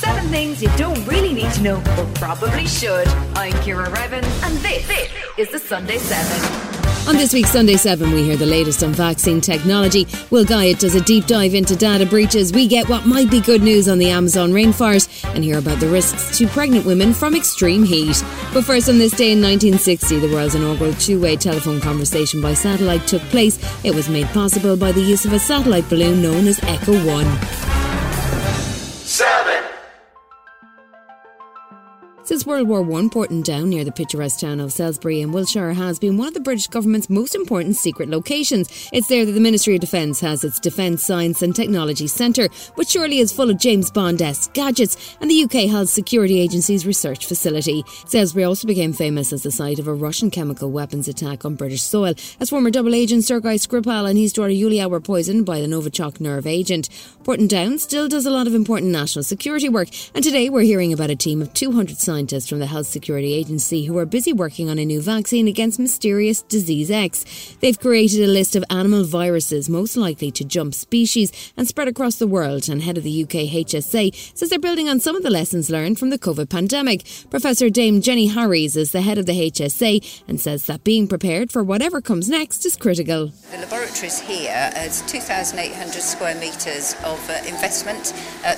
7 things you don't really need to know, but probably should. I'm Ciara Revins, and this is The Sunday 7. On this week's Sunday 7, we hear the latest on vaccine technology. Will Guyatt does a deep dive into data breaches. We get what might be good news on the Amazon rainforest and hear about the risks to pregnant women from extreme heat. But first, on this day in 1960, the world's inaugural two-way telephone conversation by satellite took place. It was made possible by the use of a satellite balloon known as Echo One. 7. Since World War I, Porton Down, near the picturesque town of Salisbury in Wiltshire, has been one of the British government's most important secret locations. It's there that the Ministry of Defence has its Defence Science and Technology Centre, which surely is full of James Bond-esque gadgets, and the UK Health Security Agency's research facility. Salisbury also became famous as the site of a Russian chemical weapons attack on British soil, as former double agent Sergei Skripal and his daughter Yulia were poisoned by the Novichok nerve agent. Porton Down still does a lot of important national security work, and today we're hearing about a team of 200 scientists from the Health Security Agency who are busy working on a new vaccine against mysterious Disease X. They've created a list of animal viruses most likely to jump species and spread across the world, and head of the UK HSA says they're building on some of the lessons learned from the COVID pandemic. Professor Dame Jenny Harries is the head of the HSA and says that being prepared for whatever comes next is critical. The laboratories here, it's 2,800 square metres of investment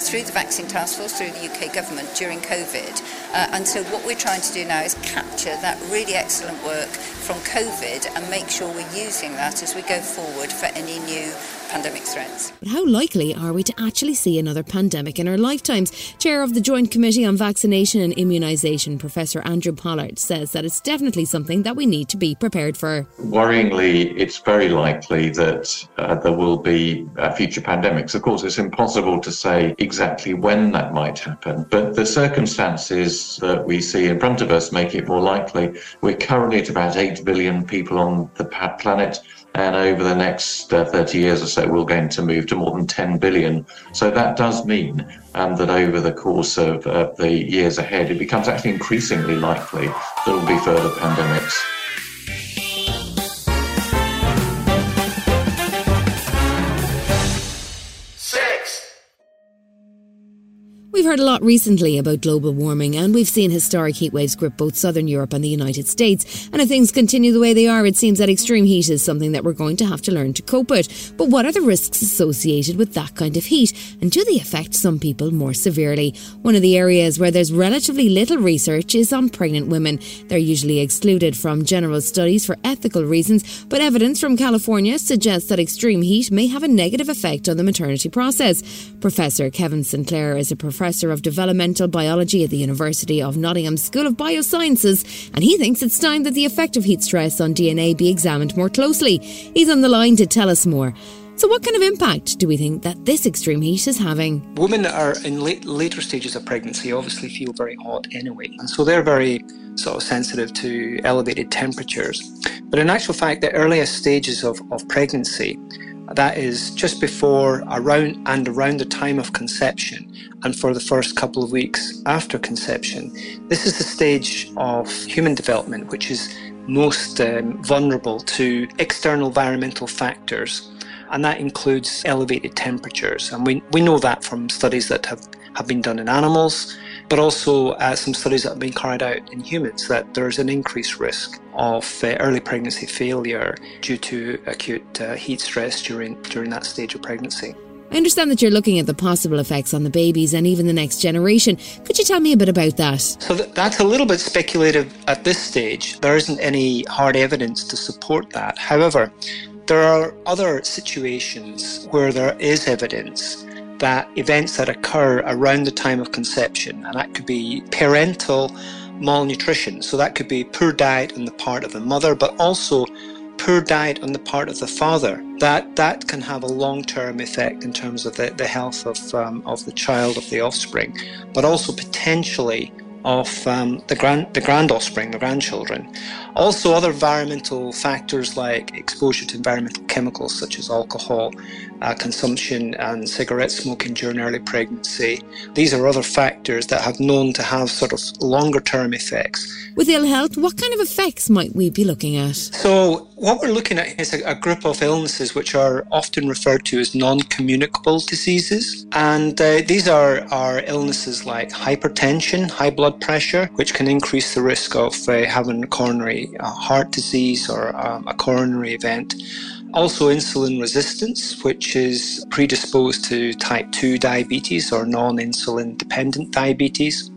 through the Vaccine Task Force, through the UK government during COVID. And so what we're trying to do now is capture that really excellent work from COVID and make sure we're using that as we go forward for any new pandemic threats. But how likely are we to actually see another pandemic in our lifetimes? Chair of the Joint Committee on Vaccination and Immunisation, Professor Andrew Pollard, says that it's definitely something that we need to be prepared for. Worryingly, it's very likely that there will be future pandemics. Of course, it's impossible to say exactly when that might happen, but the circumstances that we see in front of us make it more likely. We're currently at about 8 billion people on the planet, and over the next 30 years or so we're going to move to more than 10 billion. So that does mean that over the course of the years ahead, it becomes actually increasingly likely there will be further pandemics. We've heard a lot recently about global warming, and we've seen historic heat waves grip both southern Europe and the United States. And if things continue the way they are, it seems that extreme heat is something that we're going to have to learn to cope with. But what are the risks associated with that kind of heat, and do they affect some people more severely? One of the areas where there's relatively little research is on pregnant women. They're usually excluded from general studies for ethical reasons, but evidence from California suggests that extreme heat may have a negative effect on the maternity process. Professor Kevin Sinclair is a professor of developmental biology at the University of Nottingham's School of Biosciences, and he thinks it's time that the effect of heat stress on DNA be examined more closely. He's on the line to tell us more. So what kind of impact do we think that this extreme heat is having? Women that are in later stages of pregnancy obviously feel very hot anyway, and so they're very sort of sensitive to elevated temperatures. But in actual fact, the earliest stages of pregnancy, that is just before, around the time of conception, and for the first couple of weeks after conception. This is the stage of human development which is most vulnerable to external environmental factors, and that includes elevated temperatures. And we know that from studies that have been done in animals, but also some studies that have been carried out in humans, that there's an increased risk of early pregnancy failure due to acute heat stress during that stage of pregnancy. I understand that you're looking at the possible effects on the babies and even the next generation. Could you tell me a bit about that? So that's a little bit speculative at this stage. There isn't any hard evidence to support that. However, there are other situations where there is evidence that events that occur around the time of conception, and that could be parental malnutrition, so that could be poor diet on the part of the mother, but also poor diet on the part of the father, that can have a long-term effect in terms of the health of the child, of the offspring, but also potentially of the grand offspring, the grandchildren. Also other environmental factors like exposure to environmental chemicals such as alcohol consumption and cigarette smoking during early pregnancy. These are other factors that have known to have sort of longer term effects. With ill health, what kind of effects might we be looking at? So what we're looking at is a group of illnesses which are often referred to as non-communicable diseases. And these are illnesses like hypertension, high blood pressure, which can increase the risk of having coronary heart disease or a coronary event. Also insulin resistance, which is predisposed to type 2 diabetes or non-insulin dependent diabetes.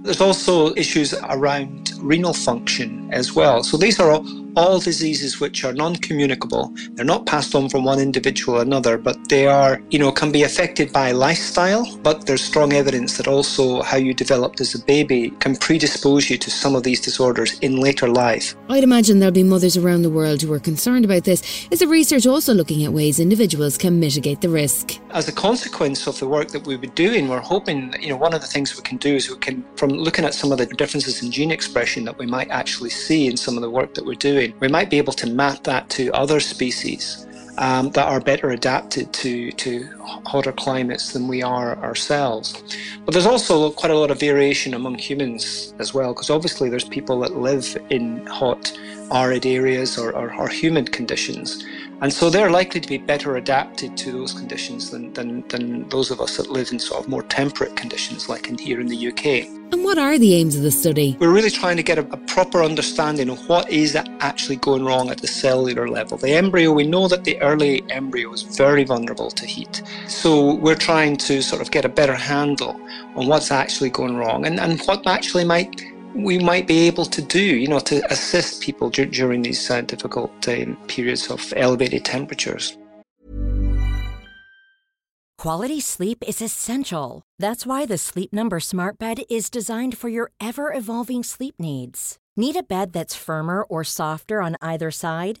There's also issues around renal function as well. So these are all diseases which are non-communicable. They're not passed on from one individual to another, but they are, can be affected by lifestyle. But there's strong evidence that also how you developed as a baby can predispose you to some of these disorders in later life. I'd imagine there'll be mothers around the world who are concerned about this. Is the research also looking at ways individuals can mitigate the risk? As a consequence of the work that we've been doing, we're hoping that, one of the things we can do is we can, from looking at some of the differences in gene expression that we might actually see in some of the work that we're doing, we might be able to map that to other species that are better adapted to hotter climates than we are ourselves. But there's also quite a lot of variation among humans as well, because obviously there's people that live in hot, arid areas or humid conditions. And so they're likely to be better adapted to those conditions than those of us that live in sort of more temperate conditions like here in the UK. And what are the aims of the study? We're really trying to get a proper understanding of what is actually going wrong at the cellular level. The embryo, we know that the early embryo is very vulnerable to heat. So we're trying to sort of get a better handle on what's actually going wrong and what actually we might be able to do, to assist people during these difficult periods of elevated temperatures. Quality sleep is essential. That's why the Sleep Number Smart Bed is designed for your ever-evolving sleep needs. Need a bed that's firmer or softer on either side?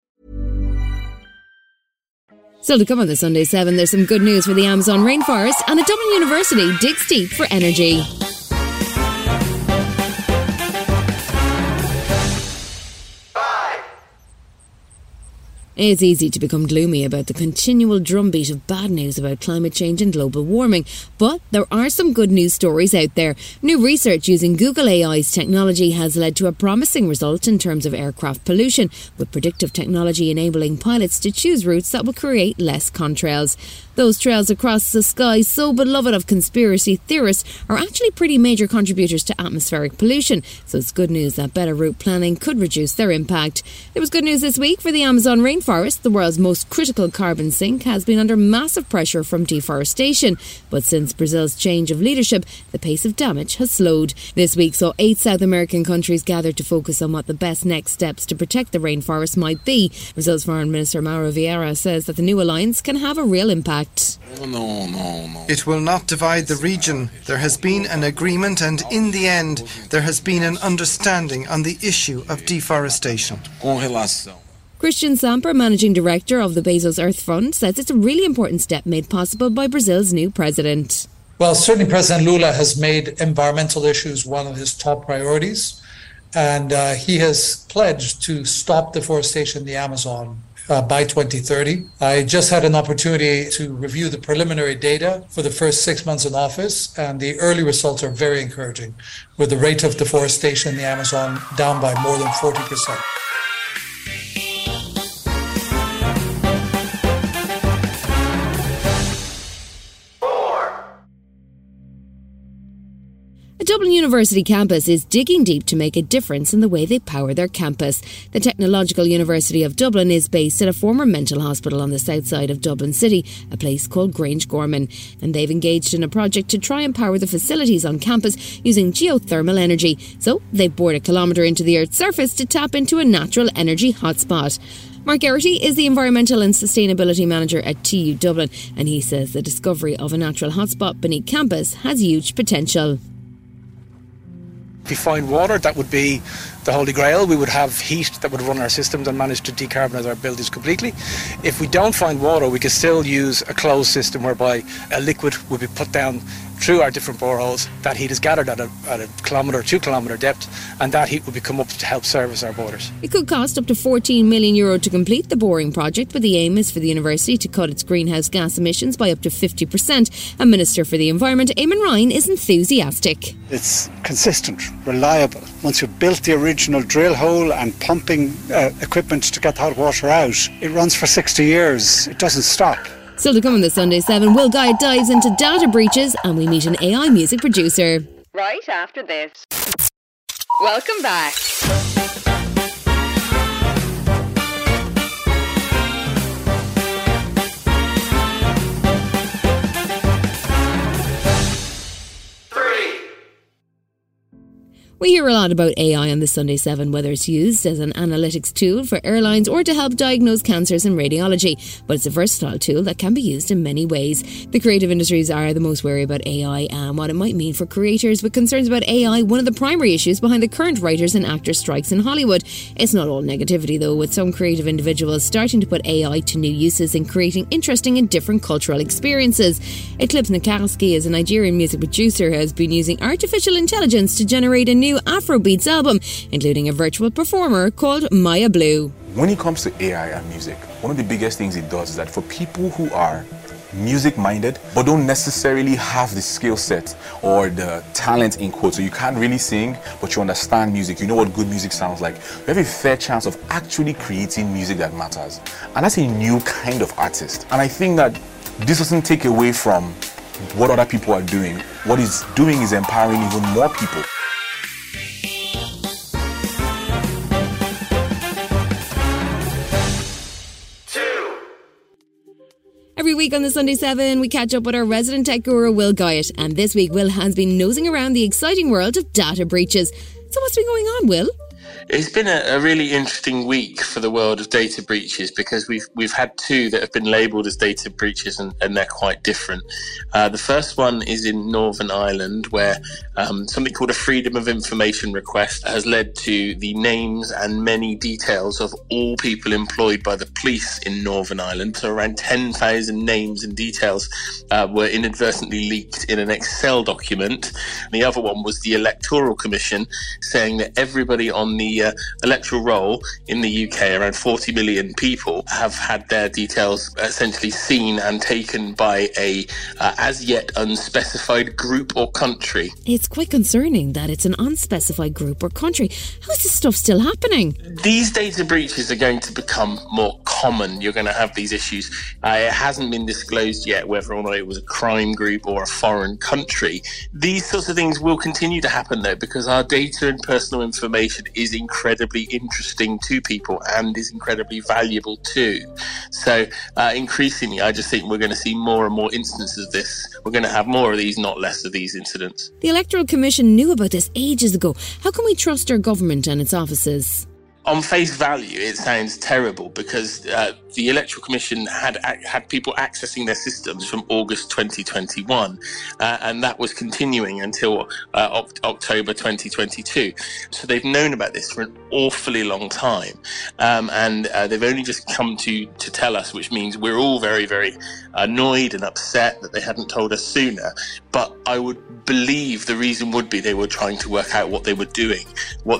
Still to come on the Sunday 7, there's some good news for the Amazon rainforest, and a Dublin university digs deep for energy. It's easy to become gloomy about the continual drumbeat of bad news about climate change and global warming, but there are some good news stories out there. New research using Google AI's technology has led to a promising result in terms of aircraft pollution, with predictive technology enabling pilots to choose routes that will create less contrails. Those trails across the sky, so beloved of conspiracy theorists, are actually pretty major contributors to atmospheric pollution, so it's good news that better route planning could reduce their impact. There was good news this week for the Amazon rainforest. The world's most critical carbon sink has been under massive pressure from deforestation, but since Brazil's change of leadership, the pace of damage has slowed. This week saw 8 South American countries gather to focus on what the best next steps to protect the rainforest might be. Brazil's Foreign Minister Mauro Vieira says that the new alliance can have a real impact. No. It will not divide the region. There has been an agreement, and in the end, there has been an understanding on the issue of deforestation. Christián Samper, Managing Director of the Bezos Earth Fund, says it's a really important step made possible by Brazil's new president. Well, certainly President Lula has made environmental issues one of his top priorities, and he has pledged to stop deforestation in the Amazon by 2030. I just had an opportunity to review the preliminary data for the first 6 months in office, and the early results are very encouraging, with the rate of deforestation in the Amazon down by more than 40%. A Dublin University campus is digging deep to make a difference in the way they power their campus. The Technological University of Dublin is based at a former mental hospital on the south side of Dublin City, a place called Grange Gorman, and they've engaged in a project to try and power the facilities on campus using geothermal energy. So they've bored a kilometre into the Earth's surface to tap into a natural energy hotspot. Mark Geraghty is the Environmental and Sustainability Manager at TU Dublin, and he says the discovery of a natural hotspot beneath campus has huge potential. If you find water, that would be the holy grail. We would have heat that would run our systems and manage to decarbonise our buildings completely. If we don't find water, we could still use a closed system whereby a liquid would be put down through our different boreholes. That heat is gathered at a kilometre, 2 kilometre depth, and that heat will become up to help service our borders. It could cost up to €14 million to complete the boring project, but the aim is for the university to cut its greenhouse gas emissions by up to 50%. And Minister for the Environment, Eamon Ryan, is enthusiastic. It's consistent, reliable. Once you've built the original drill hole and pumping equipment to get that water out, it runs for 60 years. It doesn't stop. Still to come on the Sunday 7, Will Guyatt dives into data breaches and we meet an AI music producer. Right after this. Welcome back. We hear a lot about AI on the Sunday 7, whether it's used as an analytics tool for airlines or to help diagnose cancers in radiology. But it's a versatile tool that can be used in many ways. The creative industries are the most wary about AI and what it might mean for creators. With concerns about AI, one of the primary issues behind the current writers and actors strikes in Hollywood. It's not all negativity though, with some creative individuals starting to put AI to new uses in creating interesting and different cultural experiences. Eclipse Nkarski is a Nigerian music producer who has been using artificial intelligence to generate a new Afrobeats album, including a virtual performer called Maya Blue. When it comes to AI and music, one of the biggest things it does is that for people who are music-minded but don't necessarily have the skill set or the talent, in quotes, so you can't really sing but you understand music, you know what good music sounds like, you have a fair chance of actually creating music that matters. And that's a new kind of artist. And I think that this doesn't take away from what other people are doing. What it's doing is empowering even more people. Every week on the Sunday 7, we catch up with our resident tech guru, Will Guyatt. And this week, Will has been nosing around the exciting world of data breaches. So what's been going on, Will? It's been a really interesting week for the world of data breaches because we've had two that have been labelled as data breaches and they're quite different. The first one is in Northern Ireland where something called a Freedom of Information request has led to the names and many details of all people employed by the police in Northern Ireland. So around 10,000 names and details were inadvertently leaked in an Excel document. And the other one was the Electoral Commission saying that everybody on the electoral roll in the UK, around 40 million people have had their details essentially seen and taken by a as yet unspecified group or country. It's quite concerning that it's an unspecified group or country. How is this stuff still happening? These data breaches are going to become more common. You're going to have these issues. It hasn't been disclosed yet whether or not it was a crime group or a foreign country. These sorts of things will continue to happen though because our data and personal information is incredibly interesting to people and is incredibly valuable too. So increasingly, I just think we're going to see more and more instances of this. We're going to have more of these, not less of these incidents. The Electoral Commission knew about this ages ago. How can we trust our government and its offices? On face value, it sounds terrible because the Electoral Commission had people accessing their systems from August 2021, and that was continuing until October 2022. So they've known about this for an awfully long time, and they've only just come to tell us, which means we're all very, very annoyed and upset that they hadn't told us sooner. But I would believe the reason would be they were trying to work out what they were doing when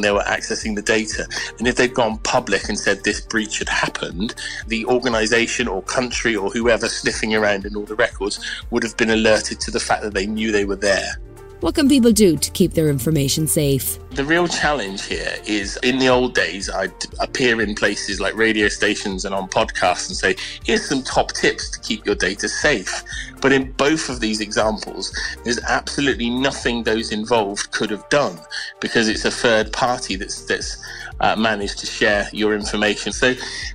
they were accessing the data. And if they'd gone public and said this breach had happened, the organisation or country or whoever sniffing around in all the records would have been alerted to the fact that they knew they were there. What can people do to keep their information safe? The real challenge here is, in the old days, I'd appear in places like radio stations and on podcasts and say, here's some top tips to keep your data safe. But in both of these examples, there's absolutely nothing those involved could have done, because it's a third party that's managed to share your information. So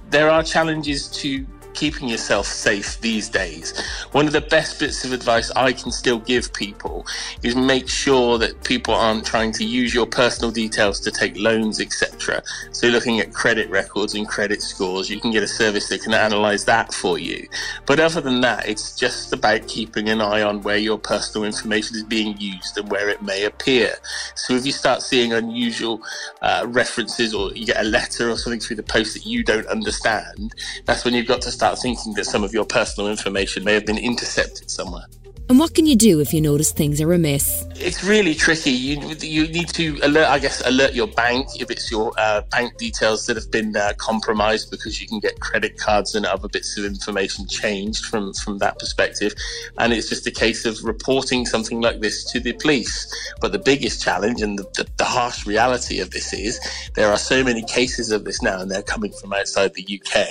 there are challenges to keeping yourself safe these days. One of the best bits of advice I can still give people is make sure that people aren't trying to use your personal details to take loans, etc. So looking at credit records and credit scores, you can get a service that can analyze that for you. But other than that, it's just about keeping an eye on where your personal information is being used and where it may appear. So if you start seeing unusual references, or you get a letter or something through the post that you don't understand, that's when you've got to start thinking that some of your personal information may have been intercepted somewhere. And what can you do if you notice things are amiss? It's really tricky. You need to alert your bank if it's your bank details that have been compromised, because you can get credit cards and other bits of information changed from that perspective. And it's just a case of reporting something like this to the police. But the biggest challenge and the harsh reality of this is there are so many cases of this now, and they're coming from outside the UK.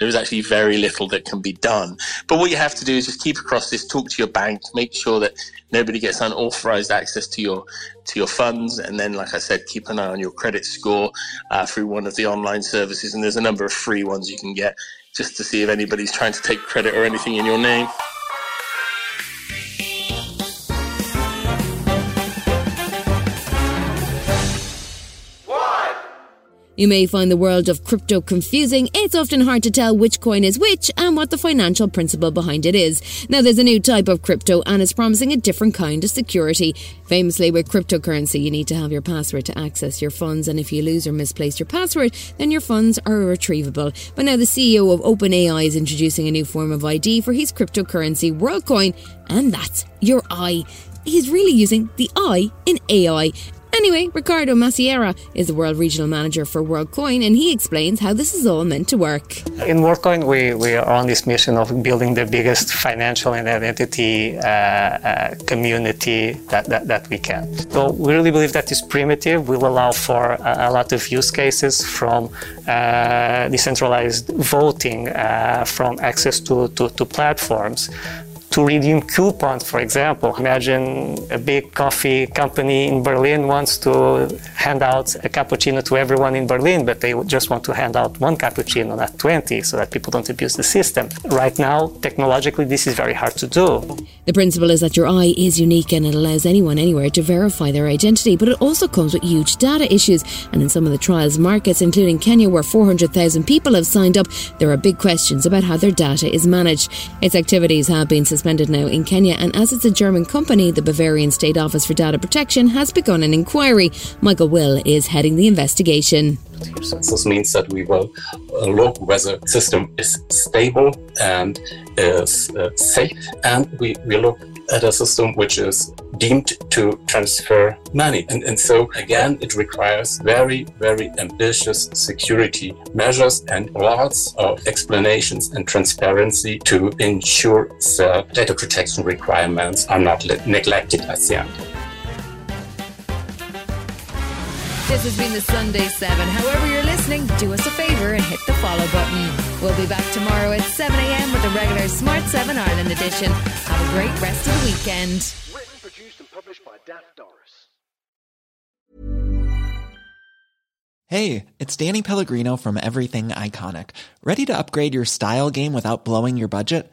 There is actually very little that can be done. But what you have to do is just keep across this, talk to your bank, make sure that nobody gets unauthorized access to your funds, and then, like I said, keep an eye on your credit score through one of the online services, and there's a number of free ones you can get just to see if anybody's trying to take credit or anything in your name. You may find the world of crypto confusing. It's often hard to tell which coin is which and what the financial principle behind it is. Now, there's a new type of crypto and it's promising a different kind of security. Famously, with cryptocurrency, you need to have your password to access your funds, and if you lose or misplace your password, then your funds are irretrievable. But now the CEO of OpenAI is introducing a new form of ID for his cryptocurrency, WorldCoin, and that's your eye. He's really using the I in AI. Anyway, Ricardo Maciera is the World Regional Manager for WorldCoin, and he explains how this is all meant to work. In WorldCoin, we are on this mission of building the biggest financial and identity community that we can. So we really believe that this primitive will allow for a lot of use cases, from decentralized voting, from access to platforms, to redeem coupons, for example. Imagine a big coffee company in Berlin wants to hand out a cappuccino to everyone in Berlin, but they just want to hand out one cappuccino, not 20, so that people don't abuse the system. Right now, technologically, this is very hard to do. The principle is that your eye is unique and it allows anyone anywhere to verify their identity, but it also comes with huge data issues. And in some of the trials markets, including Kenya, where 400,000 people have signed up, there are big questions about how their data is managed. Its activities have been suspended now in Kenya, and as it's a German company, the Bavarian State Office for Data Protection has begun an inquiry. Michael Will is heading the investigation. This means that we will look whether the system is stable and is safe, and we look at a system which is deemed to transfer money. And so, again, it requires very, very ambitious security measures and lots of explanations and transparency to ensure that data protection requirements are not neglected at the end. This has been the Sunday 7. However you're listening, do us a favour and hit the follow button. We'll be back tomorrow at 7 a.m. with a regular Smart 7 Ireland edition. Have a great rest of the weekend. Written, produced and published by Daph Doris. Hey, it's Danny Pellegrino from Everything Iconic. Ready to upgrade your style game without blowing your budget?